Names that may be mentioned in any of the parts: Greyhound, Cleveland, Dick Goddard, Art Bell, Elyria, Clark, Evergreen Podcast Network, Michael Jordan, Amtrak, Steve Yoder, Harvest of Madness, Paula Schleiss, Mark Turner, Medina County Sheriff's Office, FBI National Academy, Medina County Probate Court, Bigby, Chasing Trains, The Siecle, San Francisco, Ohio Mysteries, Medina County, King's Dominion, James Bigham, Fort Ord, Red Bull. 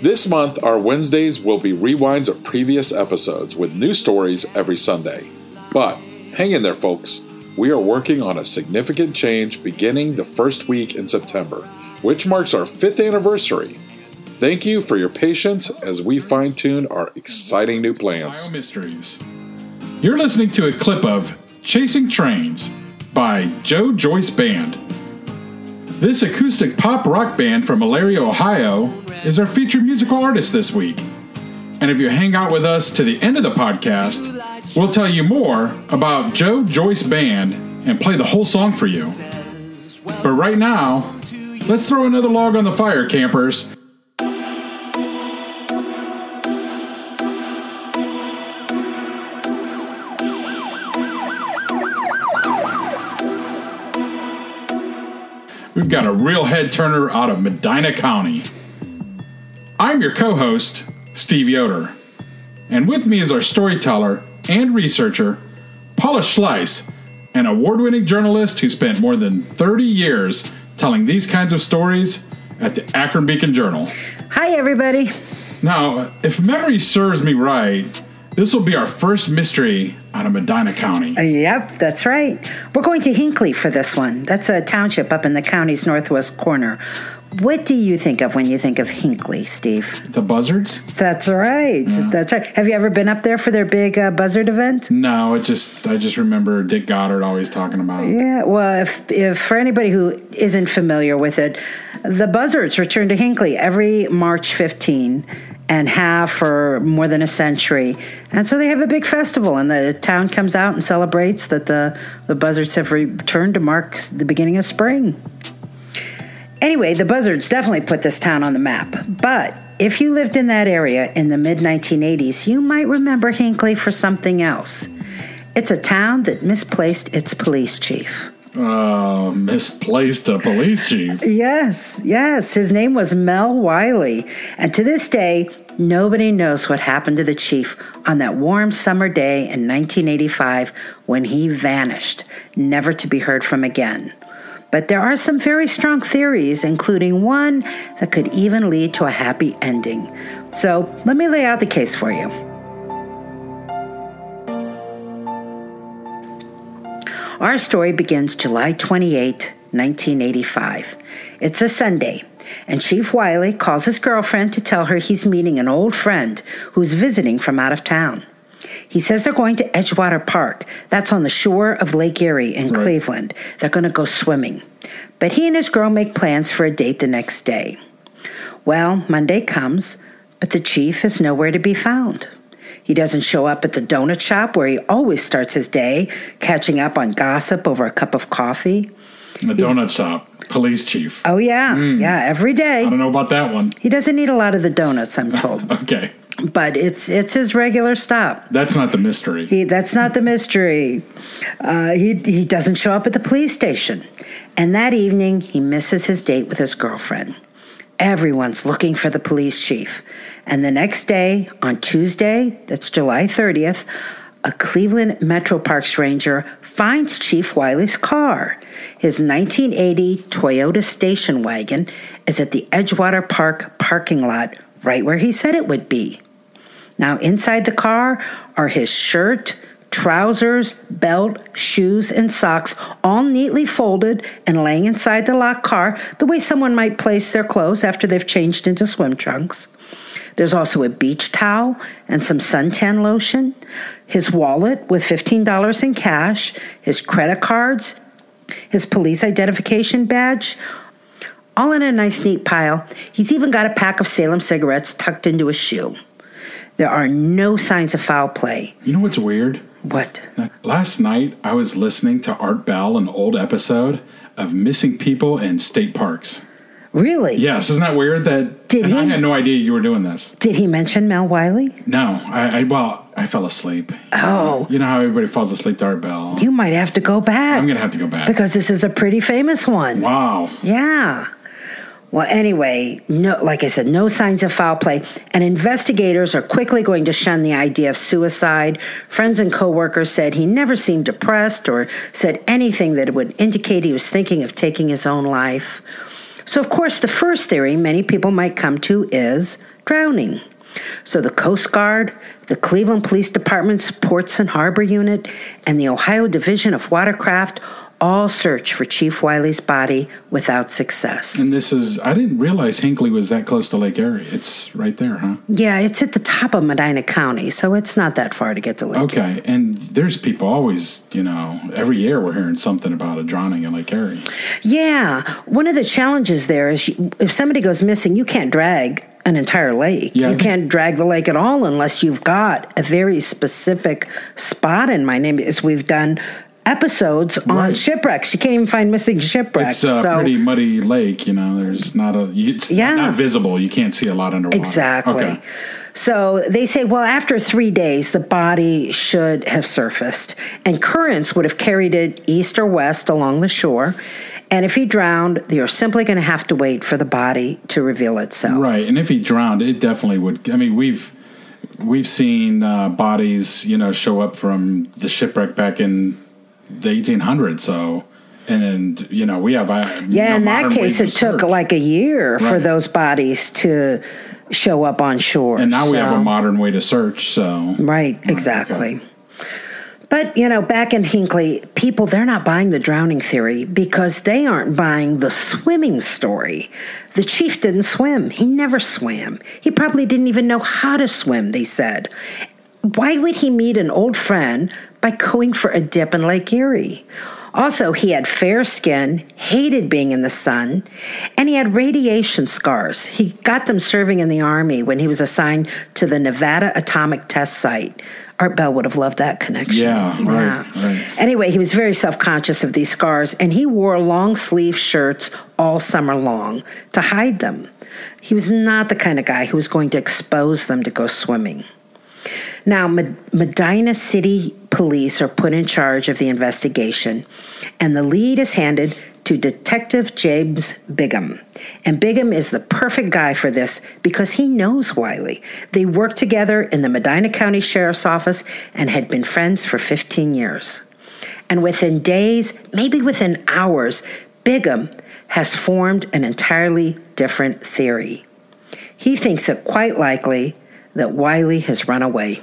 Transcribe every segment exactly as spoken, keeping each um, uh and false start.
This month, our Wednesdays will be rewinds of previous episodes with new stories every Sunday. But hang in there, folks. We are working on a significant change beginning the first week in September, which marks our fifth anniversary. Thank you for your patience as we fine-tune our exciting new plans. Mysteries. You're listening to a clip of Chasing Trains by Joe Joyce Band. This acoustic pop rock band from Elyria, Ohio, is our featured musical artist this week. And if you hang out with us to the end of the podcast, we'll tell you more about Joe Joyce Band and play the whole song for you. But right now, let's throw another log on the fire, campers. We've got a real head-turner out of Medina County. I'm your co-host, Steve Yoder. And with me is our storyteller and researcher, Paula Schleiss, an award-winning journalist who spent more than thirty years telling these kinds of stories at the Akron Beacon Journal. Hi, everybody. Now, if memory serves me right, this will be our first mystery out of Medina County. Yep, that's right. We're going to Hinckley for this one. That's a township up in the county's northwest corner. What do you think of when you think of Hinckley, Steve? The buzzards? That's right. Yeah. That's right. Have you ever been up there for their big uh, buzzard event? No, it just I just remember Dick Goddard always talking about it. Yeah, well, if, if for anybody who isn't familiar with it, the buzzards return to Hinckley every March fifteenth. And have for more than a century. And so they have a big festival, and the town comes out and celebrates that the, the buzzards have returned to mark the beginning of spring. Anyway, the buzzards definitely put this town on the map. But if you lived in that area in the mid nineteen eighties, you might remember Hinckley for something else. It's a town that misplaced its police chief. Uh, misplaced a police chief. Yes, yes. His name was Mel Wiley. And to this day, nobody knows what happened to the chief on that warm summer day in nineteen eighty-five when he vanished, never to be heard from again. But there are some very strong theories, including one that could even lead to a happy ending. So let me lay out the case for you. Our story begins July twenty-eighth, nineteen eighty-five. It's a Sunday, and Chief Wiley calls his girlfriend to tell her he's meeting an old friend who's visiting from out of town. He says they're going to Edgewater Park. That's on the shore of Lake Erie in right. Cleveland. They're going to go swimming. But he and his girl make plans for a date the next day. Well, Monday comes, but the chief is nowhere to be found. He doesn't show up at the donut shop where he always starts his day, catching up on gossip over a cup of coffee. The donut shop, police chief. Oh, yeah. Mm. Yeah, every day. I don't know about that one. He doesn't eat a lot of the donuts, I'm told. Okay. But it's it's his regular stop. That's not the mystery. He, that's not the mystery. Uh, he he doesn't show up at the police station. And that evening, he misses his date with his girlfriend. Everyone's looking for the police chief. And the next day, on Tuesday, that's July thirtieth, a Cleveland Metro Parks ranger finds Chief Wiley's car. His nineteen eighty Toyota station wagon is at the Edgewater Park parking lot, right where he said it would be. Now, inside the car are his shirt, trousers, belt, shoes, and socks, all neatly folded and laying inside the locked car, the way someone might place their clothes after they've changed into swim trunks. There's also a beach towel and some suntan lotion, his wallet with fifteen dollars in cash, his credit cards, his police identification badge, all in a nice, neat pile. He's even got a pack of Salem cigarettes tucked into his shoe. There are no signs of foul play. You know what's weird? What? Last night, I was listening to Art Bell, an old episode of Missing People in State Parks. Really? Yes. Isn't that weird that did he, I had no idea you were doing this. Did he mention Mel Wiley? No. I, I Well, I fell asleep. Oh. You know how everybody falls asleep to Art Bell. You might have to go back. I'm going to have to go back. Because this is a pretty famous one. Wow. Yeah. Well, anyway, no, like I said, no signs of foul play, and investigators are quickly going to shun the idea of suicide. Friends and coworkers said he never seemed depressed or said anything that would indicate he was thinking of taking his own life. So, of course, the first theory many people might come to is drowning. So the Coast Guard, the Cleveland Police Department's Ports and Harbor Unit, and the Ohio Division of Watercraft all search for Chief Wiley's body without success. And this is, I didn't realize Hinckley was that close to Lake Erie. It's right there, huh? Yeah, it's at the top of Medina County, so it's not that far to get to Lake okay. Erie. Okay, and there's people always, you know, every year we're hearing something about a drowning in Lake Erie. Yeah, one of the challenges there is you, if somebody goes missing, you can't drag an entire lake. Yeah, you can't drag the lake at all unless you've got a very specific spot in my name, as we've done episodes on right. shipwrecks. You can't even find missing shipwrecks. It's a so. pretty muddy lake, you know, there's not a, it's yeah. not visible. You can't see a lot underwater. Exactly. Okay. So they say, well, after three days, the body should have surfaced, and currents would have carried it east or west along the shore. And if he drowned, you're simply going to have to wait for the body to reveal itself. Right. And if he drowned, it definitely would. I mean, we've, we've seen uh, bodies, you know, show up from the shipwreck back in the eighteen hundreds, so, and, and you know, we have... Uh, yeah, you know, in that case, it took like a year right. for those bodies to show up on shore. And now so. we have a modern way to search, so... Right, exactly. Okay. But, you know, back in Hinckley, people, they're not buying the drowning theory because they aren't buying the swimming story. The chief didn't swim. He never swam. He probably didn't even know how to swim, they said. Why would he meet an old friend by going for a dip in Lake Erie? Also, he had fair skin, hated being in the sun, and he had radiation scars. He got them serving in the Army when he was assigned to the Nevada Atomic Test Site. Art Bell would have loved that connection. Yeah, right, yeah. right. Anyway, he was very self-conscious of these scars, and he wore long-sleeve shirts all summer long to hide them. He was not the kind of guy who was going to expose them to go swimming. Now, Medina City Police are put in charge of the investigation, and the lead is handed to Detective James Bigham. And Bigham is the perfect guy for this because he knows Wiley. They worked together in the Medina County Sheriff's Office and had been friends for fifteen years. And within days, maybe within hours, Bigham has formed an entirely different theory. He thinks it quite likely that Wiley has run away.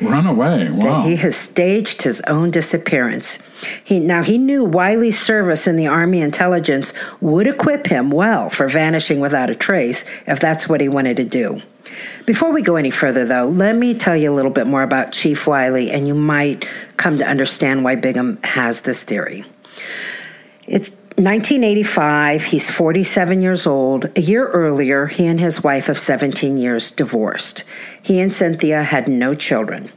Run away, wow. That he has staged his own disappearance. He Now, he knew Wiley's service in the Army intelligence would equip him well for vanishing without a trace if that's what he wanted to do. Before we go any further, though, let me tell you a little bit more about Chief Wiley, and you might come to understand why Bigham has this theory. It's nineteen eighty-five, he's forty-seven years old. A year earlier, he and his wife of seventeen years divorced. He and Cynthia had no children.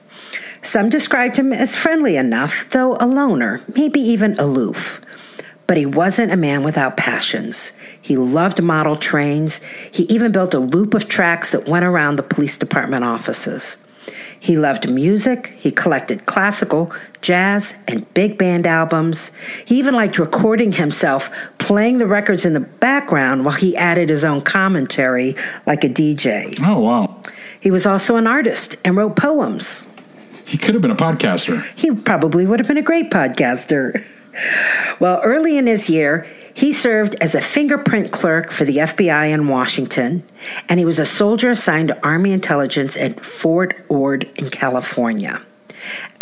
Some described him as friendly enough, though a loner, maybe even aloof. But he wasn't a man without passions. He loved model trains. He even built a loop of tracks that went around the police department offices. He loved music. He collected classical, jazz, and big band albums. He even liked recording himself, playing the records in the background while he added his own commentary like a D J. Oh, wow. He was also an artist and wrote poems. He could have been a podcaster. He probably would have been a great podcaster. Well, early in his year, he served as a fingerprint clerk for the F B I in Washington, and he was a soldier assigned to Army intelligence at Fort Ord in California.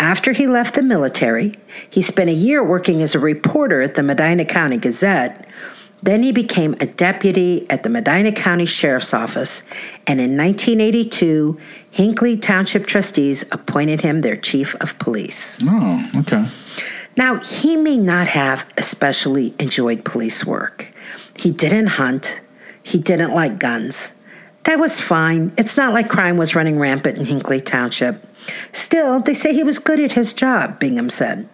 After he left the military, he spent a year working as a reporter at the Medina County Gazette. Then he became a deputy at the Medina County Sheriff's Office, and in nineteen eighty-two, Hinckley Township trustees appointed him their chief of police. Oh, okay. Now, he may not have especially enjoyed police work. He didn't hunt. He didn't like guns. That was fine. It's not like crime was running rampant in Hinckley Township. Still, they say he was good at his job, Bigham said.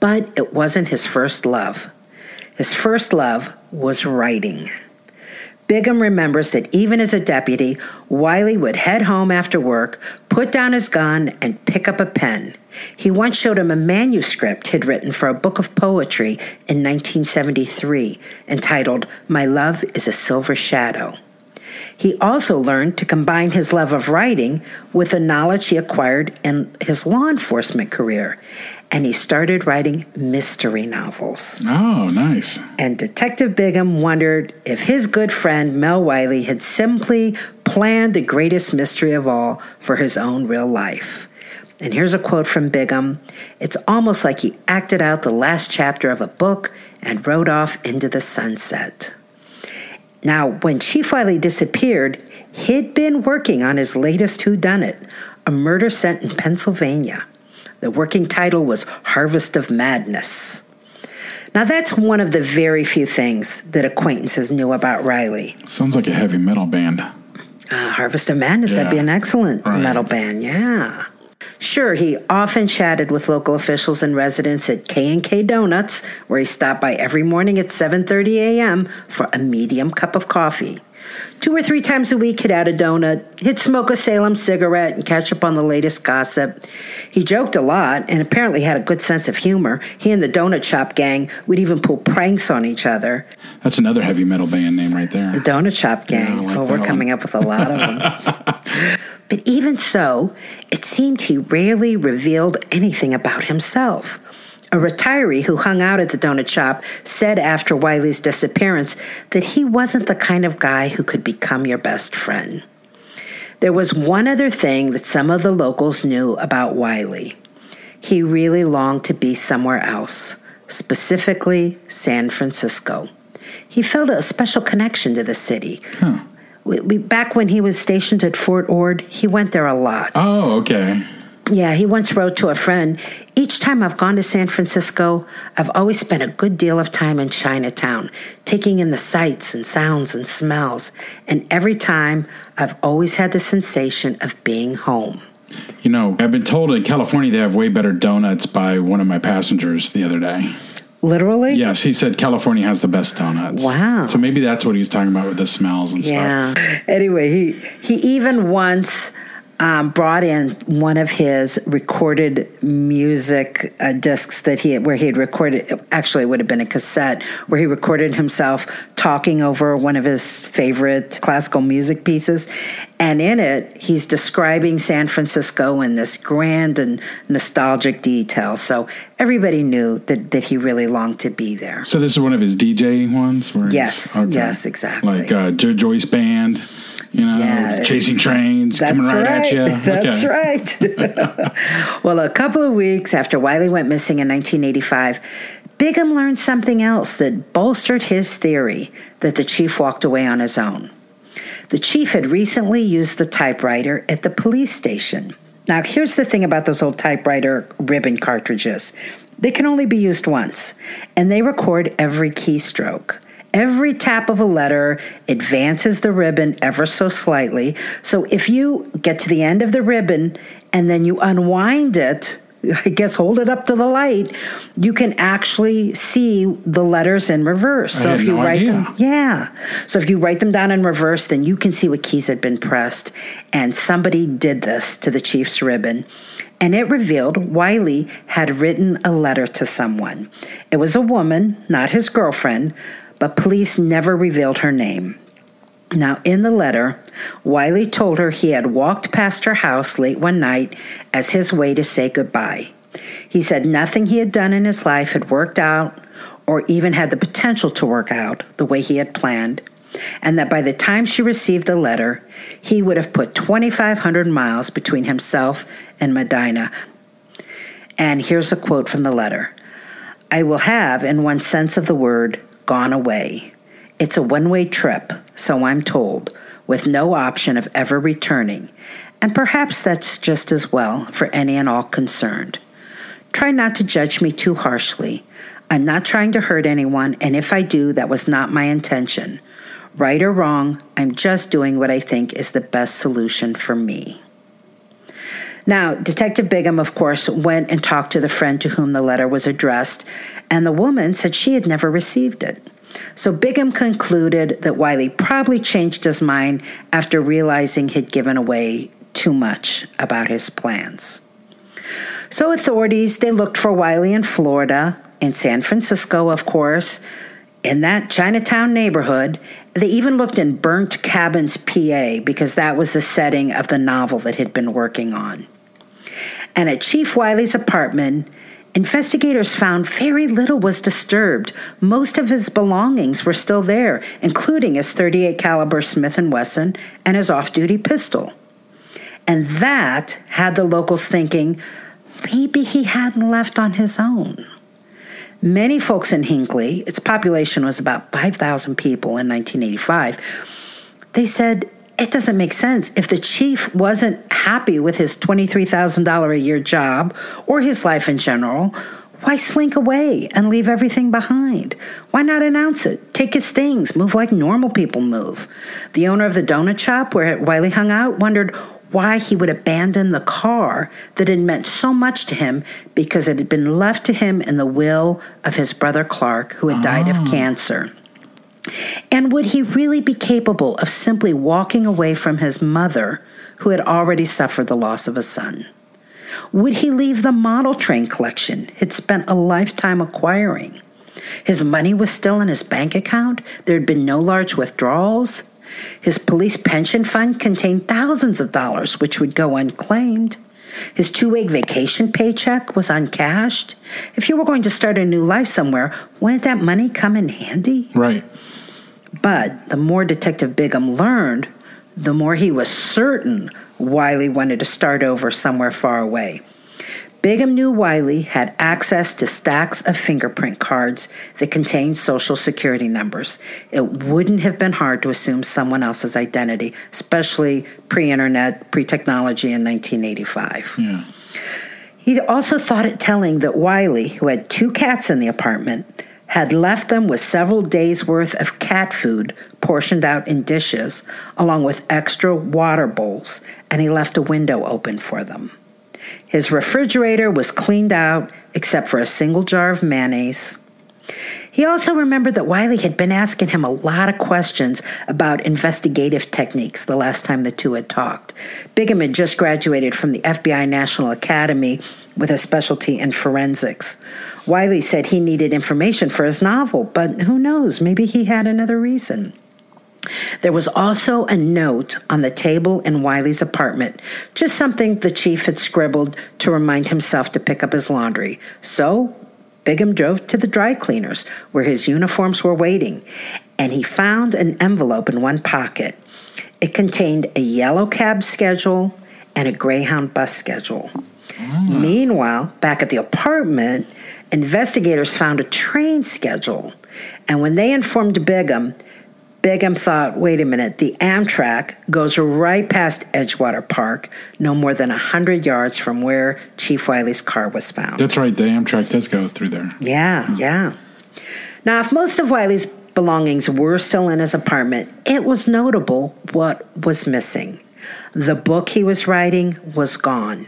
But it wasn't his first love. His first love was writing. Bigham remembers that even as a deputy, Wiley would head home after work, put down his gun, and pick up a pen. He once showed him a manuscript he'd written for a book of poetry in nineteen seventy-three, entitled My Love is a Silver Shadow. He also learned to combine his love of writing with the knowledge he acquired in his law enforcement career, and he started writing mystery novels. Oh, nice. And Detective Bigham wondered if his good friend Mel Wiley had simply planned the greatest mystery of all for his own real life. And here's a quote from Bigham. "It's almost like he acted out the last chapter of a book and rode off into the sunset." Now, when Chief Wiley disappeared, he'd been working on his latest whodunit, a murder set in Pennsylvania. The working title was Harvest of Madness. Now, that's one of the very few things that acquaintances knew about Wiley. Sounds like a heavy metal band. Uh, Harvest of Madness, yeah. That'd be an excellent right. metal band, yeah. Sure, he often chatted with local officials and residents at K and K Donuts, where he stopped by every morning at seven thirty a.m. for a medium cup of coffee. Two or three times a week, he'd add a donut, he'd smoke a Salem cigarette and catch up on the latest gossip. He joked a lot and apparently had a good sense of humor. He and the donut shop gang would even pull pranks on each other. That's another heavy metal band name right there. The donut shop gang. Yeah, like oh, we're one. coming up with a lot of them. But even so, it seemed he rarely revealed anything about himself. A retiree who hung out at the donut shop said after Wiley's disappearance that he wasn't the kind of guy who could become your best friend. There was one other thing that some of the locals knew about Wiley. He really longed to be somewhere else, specifically San Francisco. He felt a special connection to the city. Huh. We, we, back when he was stationed at Fort Ord, he went there a lot. Oh, okay. Yeah, he once wrote to a friend, "Each time I've gone to San Francisco, I've always spent a good deal of time in Chinatown, taking in the sights and sounds and smells. And every time, I've always had the sensation of being home." You know, I've been told in California they have way better donuts by one of my passengers the other day. Literally? Yes, he said California has the best donuts. Wow. So maybe that's what he was talking about with the smells and yeah. stuff. Yeah. Anyway, he, he even once um, brought in one of his recorded music uh, discs that he where he had recorded, actually it would have been a cassette, where he recorded himself talking over one of his favorite classical music pieces. And in it, he's describing San Francisco in this grand and nostalgic detail. So everybody knew that, that he really longed to be there. So this is one of his D J ones? Where yes, okay. yes, exactly. Like uh, Joe Joyce Band, you know, yeah, Chasing Trains, coming right, right at you. That's okay. right. Well, a couple of weeks after Wiley went missing in nineteen eighty-five, Bigham learned something else that bolstered his theory that the chief walked away on his own. The chief had recently used the typewriter at the police station. Now, here's the thing about those old typewriter ribbon cartridges. They can only be used once, and they record every keystroke. Every tap of a letter advances the ribbon ever so slightly. So if you get to the end of the ribbon and then you unwind it, I guess hold it up to the light, you can actually see the letters in reverse. So I had if you no write idea. them, yeah. So if you write them down in reverse, then you can see what keys had been pressed. And somebody did this to the chief's ribbon, and it revealed Wiley had written a letter to someone. It was a woman, not his girlfriend, but police never revealed her name. Now, in the letter, Wiley told her he had walked past her house late one night as his way to say goodbye. He said nothing he had done in his life had worked out or even had the potential to work out the way he had planned, and that by the time she received the letter, he would have put twenty-five hundred miles between himself and Medina. And here's a quote from the letter. "I will have, in one sense of the word, gone away. It's a one-way trip, so I'm told, with no option of ever returning, and perhaps that's just as well for any and all concerned. Try not to judge me too harshly. I'm not trying to hurt anyone, and if I do, that was not my intention. Right or wrong, I'm just doing what I think is the best solution for me." Now, Detective Bigham, of course, went and talked to the friend to whom the letter was addressed, and the woman said she had never received it. So Bigham concluded that Wiley probably changed his mind after realizing he'd given away too much about his plans. So authorities, they looked for Wiley in Florida, in San Francisco, of course, in that Chinatown neighborhood. They even looked in Burnt Cabins, P A, because that was the setting of the novel that he'd been working on. And at Chief Wiley's apartment, investigators found very little was disturbed. Most of his belongings were still there, including his thirty-eight caliber Smith and Wesson and his off-duty pistol. And that had the locals thinking, maybe he hadn't left on his own. Many folks in Hinckley, its population was about five thousand people in nineteen eighty-five, they said, it doesn't make sense. If the chief wasn't happy with his twenty-three thousand dollars a year job or his life in general, why slink away and leave everything behind? Why not announce it? Take his things, move like normal people move. The owner of the donut shop where Wiley hung out wondered why he would abandon the car that had meant so much to him because it had been left to him in the will of his brother Clark, who had oh. died of cancer. And would he really be capable of simply walking away from his mother, who had already suffered the loss of a son? Would he leave the model train collection he'd spent a lifetime acquiring? His money was still in his bank account. There had been no large withdrawals. His police pension fund contained thousands of dollars, which would go unclaimed. His two-week vacation paycheck was uncashed. If you were going to start a new life somewhere, wouldn't that money come in handy? Right. But the more Detective Bigham learned, the more he was certain Wiley wanted to start over somewhere far away. Bigham knew Wiley had access to stacks of fingerprint cards that contained social security numbers. It wouldn't have been hard to assume someone else's identity, especially pre-internet, pre-technology in nineteen eighty-five. Yeah. He also thought it telling that Wiley, who had two cats in the apartment, had left them with several days' worth of cat food portioned out in dishes, along with extra water bowls, and he left a window open for them. His refrigerator was cleaned out, except for a single jar of mayonnaise. He also remembered that Wiley had been asking him a lot of questions about investigative techniques the last time the two had talked. Bigham had just graduated from the F B I National Academy with a specialty in forensics. Wiley said he needed information for his novel, but who knows, maybe he had another reason. There was also a note on the table in Wiley's apartment, just something the chief had scribbled to remind himself to pick up his laundry. So Bigham drove to the dry cleaners, where his uniforms were waiting, and he found an envelope in one pocket. It contained a yellow cab schedule and a Greyhound bus schedule. Mm. Meanwhile, back at the apartment, investigators found a train schedule, and when they informed Bigham, Bigham thought, wait a minute, the Amtrak goes right past Edgewater Park, no more than one hundred yards from where Chief Wiley's car was found. That's right, the Amtrak does go through there. Yeah, yeah. yeah. Now, if most of Wiley's belongings were still in his apartment, it was notable what was missing. The book he was writing was gone.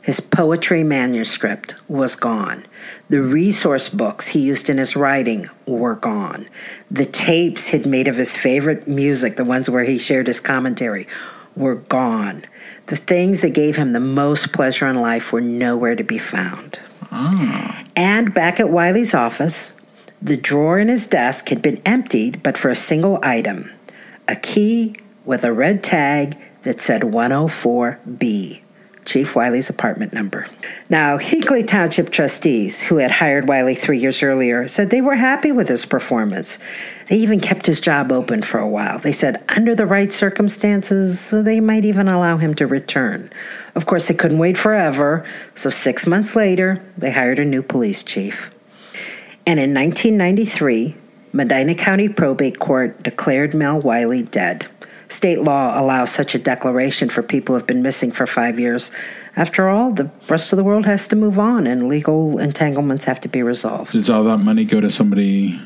His poetry manuscript was gone. The resource books he used in his writing were gone. The tapes he'd made of his favorite music, the ones where he shared his commentary, were gone. The things that gave him the most pleasure in life were nowhere to be found. Oh. And back at Wiley's office, the drawer in his desk had been emptied but for a single item, a key with a red tag that said one oh four B. Chief Wiley's apartment number. Now, Hinckley Township trustees, who had hired Wiley three years earlier, said they were happy with his performance. They even kept his job open for a while. They said under the right circumstances, they might even allow him to return. Of course, they couldn't wait forever, so six months later, they hired a new police chief. And in nineteen ninety-three, Medina County Probate Court declared Mel Wiley dead. State law allows such a declaration for people who have been missing for five years. After all, the rest of the world has to move on, and legal entanglements have to be resolved. Does all that money go to somebody,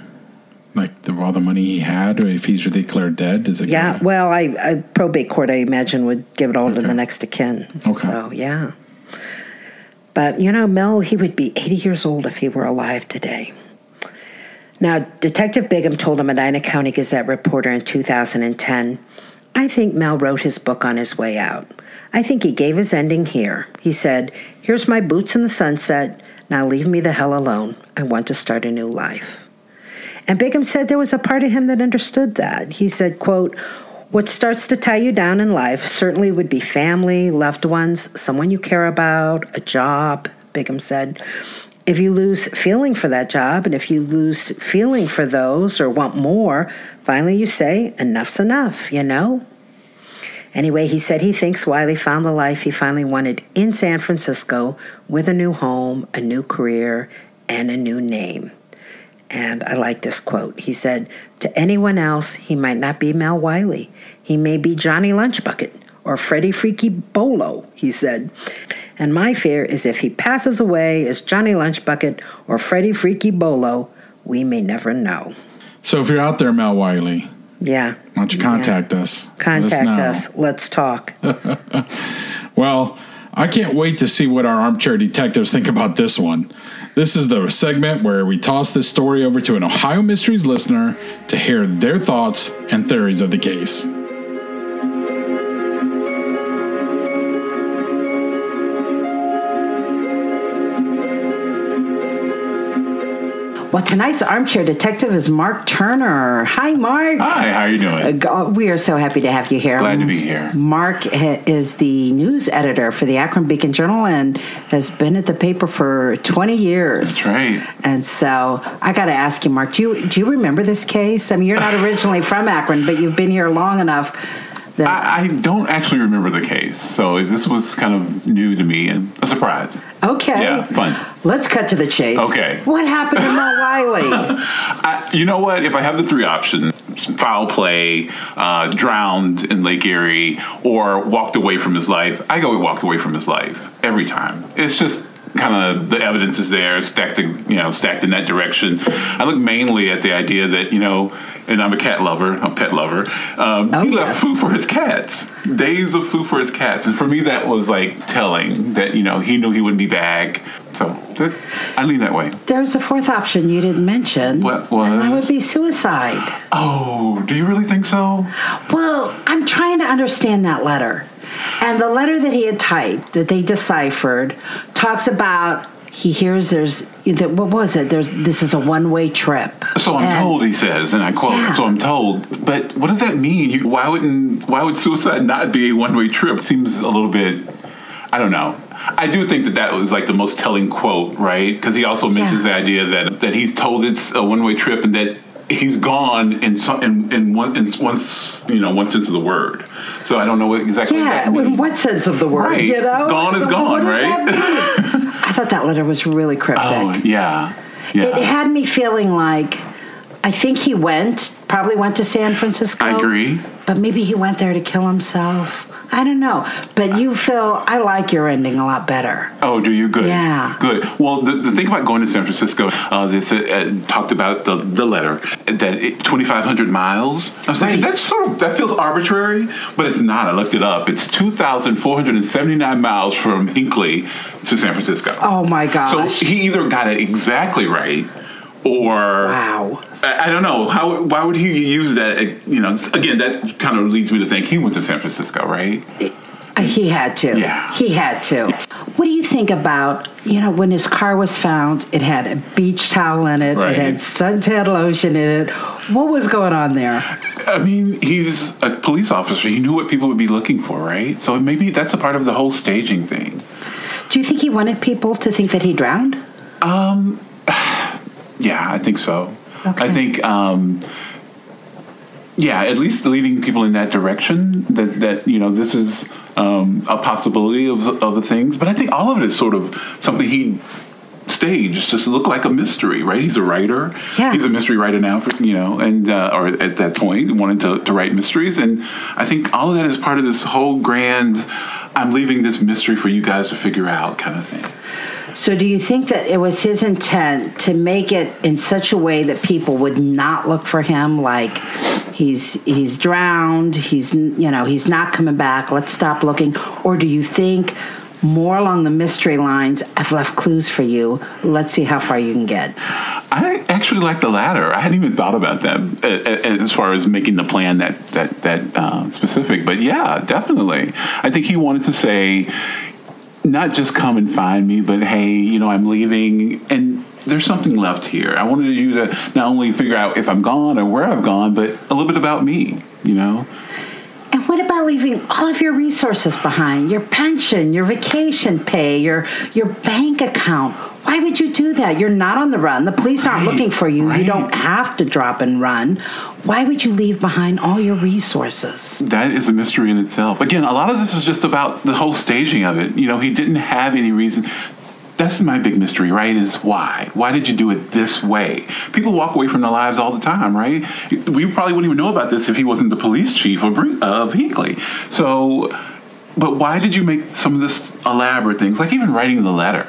like the, all the money he had, or if he's declared dead? Does it? Yeah, to... well, I, I probate court, I imagine, would give it all okay. to the next of kin. Okay. So, yeah. But, you know, Mel, he would be eighty years old if he were alive today. Now, Detective Bigham told a Medina County Gazette reporter in two thousand ten, "I think Mel wrote his book on his way out. I think he gave his ending here. He said, 'Here's my boots in the sunset. Now leave me the hell alone. I want to start a new life.'" And Bigham said there was a part of him that understood that. He said, quote, "What starts to tie you down in life certainly would be family, loved ones, someone you care about, a job," Bigham said. "If you lose feeling for that job, and if you lose feeling for those or want more, finally you say, enough's enough, you know?" Anyway, he said he thinks Wiley found the life he finally wanted in San Francisco with a new home, a new career, and a new name. And I like this quote. He said, "To anyone else, he might not be Mel Wiley. He may be Johnny Lunchbucket or Freddie Freaky Bolo," he said. "And my fear is if he passes away as Johnny Lunchbucket or Freddie Freaky Bolo, we may never know." So if you're out there, Mel Wiley, yeah, why don't you contact yeah. us? Contact Let us, us. Let's talk. Well, I can't wait to see what our armchair detectives think about this one. This is the segment where we toss this story over to an Ohio Mysteries listener to hear their thoughts and theories of the case. Well, tonight's armchair detective is Mark Turner. Hi, Mark. Hi, how are you doing? Uh, we are so happy to have you here. Glad to be here. Mark is the news editor for the Akron Beacon Journal and has been at the paper for twenty years. That's right. And so I got to ask you, Mark, do you, do you remember this case? I mean, you're not originally from Akron, but you've been here long enough. That I, I don't actually remember the case, so this was kind of new to me and a surprise. Okay. Yeah, fun. Let's cut to the chase. Okay. What happened to Mel Wiley? I, you know what? If I have the three options, foul play, uh, drowned in Lake Erie, or walked away from his life, I go with walked away from his life every time. It's just kind of the evidence is there, stacked, in, you know, stacked in that direction. I look mainly at the idea that, you know, and I'm a cat lover, I'm a pet lover, um, oh, he yeah. left food for his cats, days of food for his cats. And for me, that was like telling that, you know, he knew he wouldn't be back. So th- I lean that way. There's a fourth option you didn't mention. What was? And that would be suicide. Oh, do you really think so? Well, I'm trying to understand that letter. And the letter that he had typed, that they deciphered, talks about he hears there's, what was it? There's This is a one-way trip. So I'm and, told, he says, and I quote, yeah. so I'm told. But what does that mean? You, why wouldn't? Why would suicide not be a one-way trip? Seems a little bit, I don't know. I do think that that was like the most telling quote, right? Because he also mentions yeah. the idea that, that he's told it's a one-way trip and that he's gone in some, in, in one in one you know one sense of the word. So I don't know what exactly. Yeah, that in what sense of the word? Right. You know, gone is gone, right? I thought that letter was really cryptic. Oh yeah, yeah. It had me feeling like I think he went, probably went to San Francisco. I agree, but maybe he went there to kill himself. I don't know, but you feel, I like your ending a lot better. Oh, do you? Good. Yeah. Good. Well, the, the thing about going to San Francisco, uh, this uh, talked about the, the letter, that it, twenty-five hundred miles. I was thinking, right. that's sort of, that feels arbitrary, but it's not. I looked it up. It's two thousand four hundred seventy-nine miles from Hinckley to San Francisco. Oh, my gosh. So he either got it exactly right or... Wow. I don't know. How? Why would he use that? You know, again, that kind of leads me to think he went to San Francisco, right? He had to. Yeah. He had to. What do you think about, you know, when his car was found, it had a beach towel in it. Right. It had suntan lotion in it. What was going on there? I mean, he's a police officer. He knew what people would be looking for, right? So maybe that's a part of the whole staging thing. Do you think he wanted people to think that he drowned? Um. Yeah, I think so. Okay. I think, um, yeah, at least leading people in that direction, that, that you know, this is um, a possibility of, of things. But I think all of it is sort of something he staged, just to look like a mystery, right? He's a writer. Yeah. He's a mystery writer now, for, you know, and uh, or at that point wanted to, to write mysteries. And I think all of that is part of this whole grand, I'm leaving this mystery for you guys to figure out kind of thing. So do you think that it was his intent to make it in such a way that people would not look for him, like he's he's drowned, he's, you know, he's not coming back, let's stop looking? Or do you think more along the mystery lines, I've left clues for you, let's see how far you can get? I actually like the latter. I hadn't even thought about that as far as making the plan that that that uh, specific. But yeah, definitely. I think he wanted to say, not just come and find me, but hey, you know, I'm leaving, and there's something left here. I wanted you to not only figure out if I'm gone or where I've gone, but a little bit about me, you know? And what about leaving all of your resources behind? Your pension, your vacation pay, your your bank account. Why would you do that? You're not on the run. The police aren't right, looking for you. Right. You don't have to drop and run. Why would you leave behind all your resources? That is a mystery in itself. Again, a lot of this is just about the whole staging of it. You know, he didn't have any reason. That's my big mystery, right, is why? Why did you do it this way? People walk away from their lives all the time, right? We probably wouldn't even know about this if he wasn't the police chief of, of Hinckley. So, but why did you make some of this elaborate things? Like even writing the letter.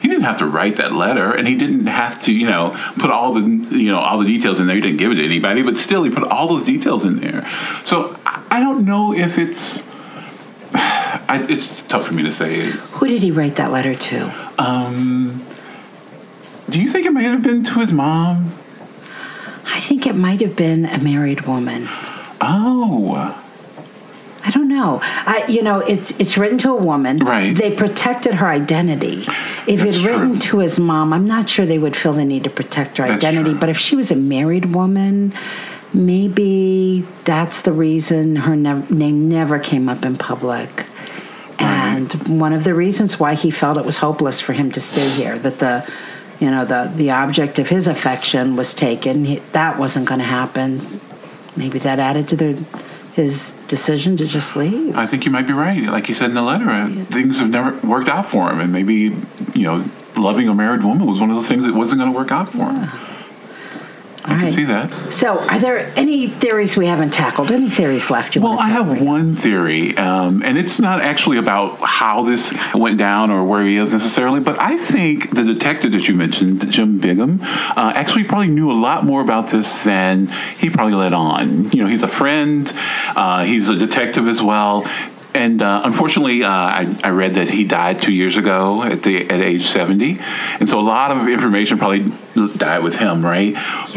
He didn't have to write that letter, and he didn't have to, you know, put all the, you know, all the details in there. He didn't give it to anybody, but still he put all those details in there. So I don't know if it's... I, it's tough for me to say. Who did he write that letter to? Um, do you think it might have been to his mom? I think it might have been a married woman. Oh. I don't know. I, you know, it's it's written to a woman. Right. They protected her identity. If it's written to his mom, I'm not sure they would feel the need to protect her identity. But if she was a married woman... Maybe that's the reason her ne- name never came up in public. And right. one of the reasons why he felt it was hopeless for him to stay here, that the, you know, the, the object of his affection was taken. He, that wasn't going to happen. Maybe that added to their, his decision to just leave. I think you might be right. Like you said in the letter, yeah. things have never worked out for him. And maybe, you know, loving a married woman was one of the things that wasn't going to work out for yeah. him. I All can right. see that. So are there any theories we haven't tackled? Any theories left? You well, I have one theory, um, and it's not actually about how this went down or where he is necessarily, but I think the detective that you mentioned, Jim Bigham, uh, actually probably knew a lot more about this than he probably let on. You know, he's a friend. Uh, he's a detective as well. And uh, unfortunately, uh, I, I read that he died two years ago at the at age seventy. And so a lot of information probably died with him, right? Yeah.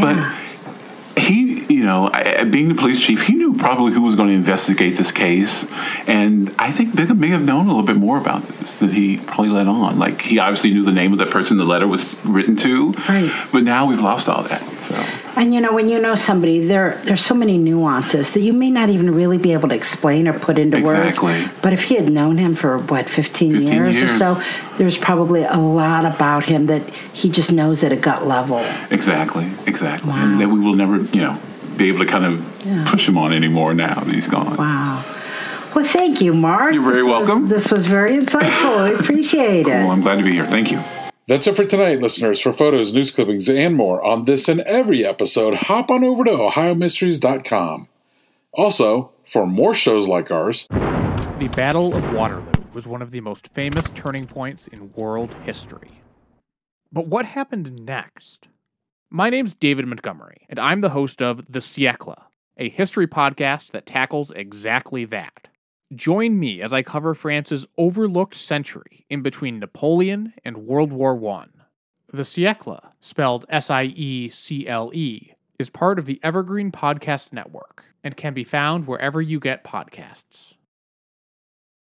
But he, you know, I, being the police chief, he knew probably who was going to investigate this case. And I think Bigham may have known a little bit more about this than he probably let on. Like, he obviously knew the name of the person the letter was written to. Right. But now we've lost all that, so... And, you know, when you know somebody, there there's so many nuances that you may not even really be able to explain or put into exactly. words. But if he had known him for, what, fifteen, fifteen years, years or so, there's probably a lot about him that he just knows at a gut level. Exactly, exactly. Wow. And that we will never, you know, be able to kind of yeah. push him on anymore now that he's gone. Wow. Well, thank you, Mark. You're very this welcome. Was, this was very insightful. We appreciate cool. it. Well, I'm glad to be here. Thank you. That's it for tonight, listeners. For photos, news clippings, and more on this and every episode, hop on over to ohio mysteries dot com. Also, for more shows like ours... The Battle of Waterloo was one of the most famous turning points in world history. But what happened next? My name's David Montgomery, and I'm the host of The Siecle, a history podcast that tackles exactly that. Join me as I cover France's overlooked century in between Napoleon and World War One. The Siecle, spelled S I E C L E, is part of the Evergreen Podcast Network and can be found wherever you get podcasts.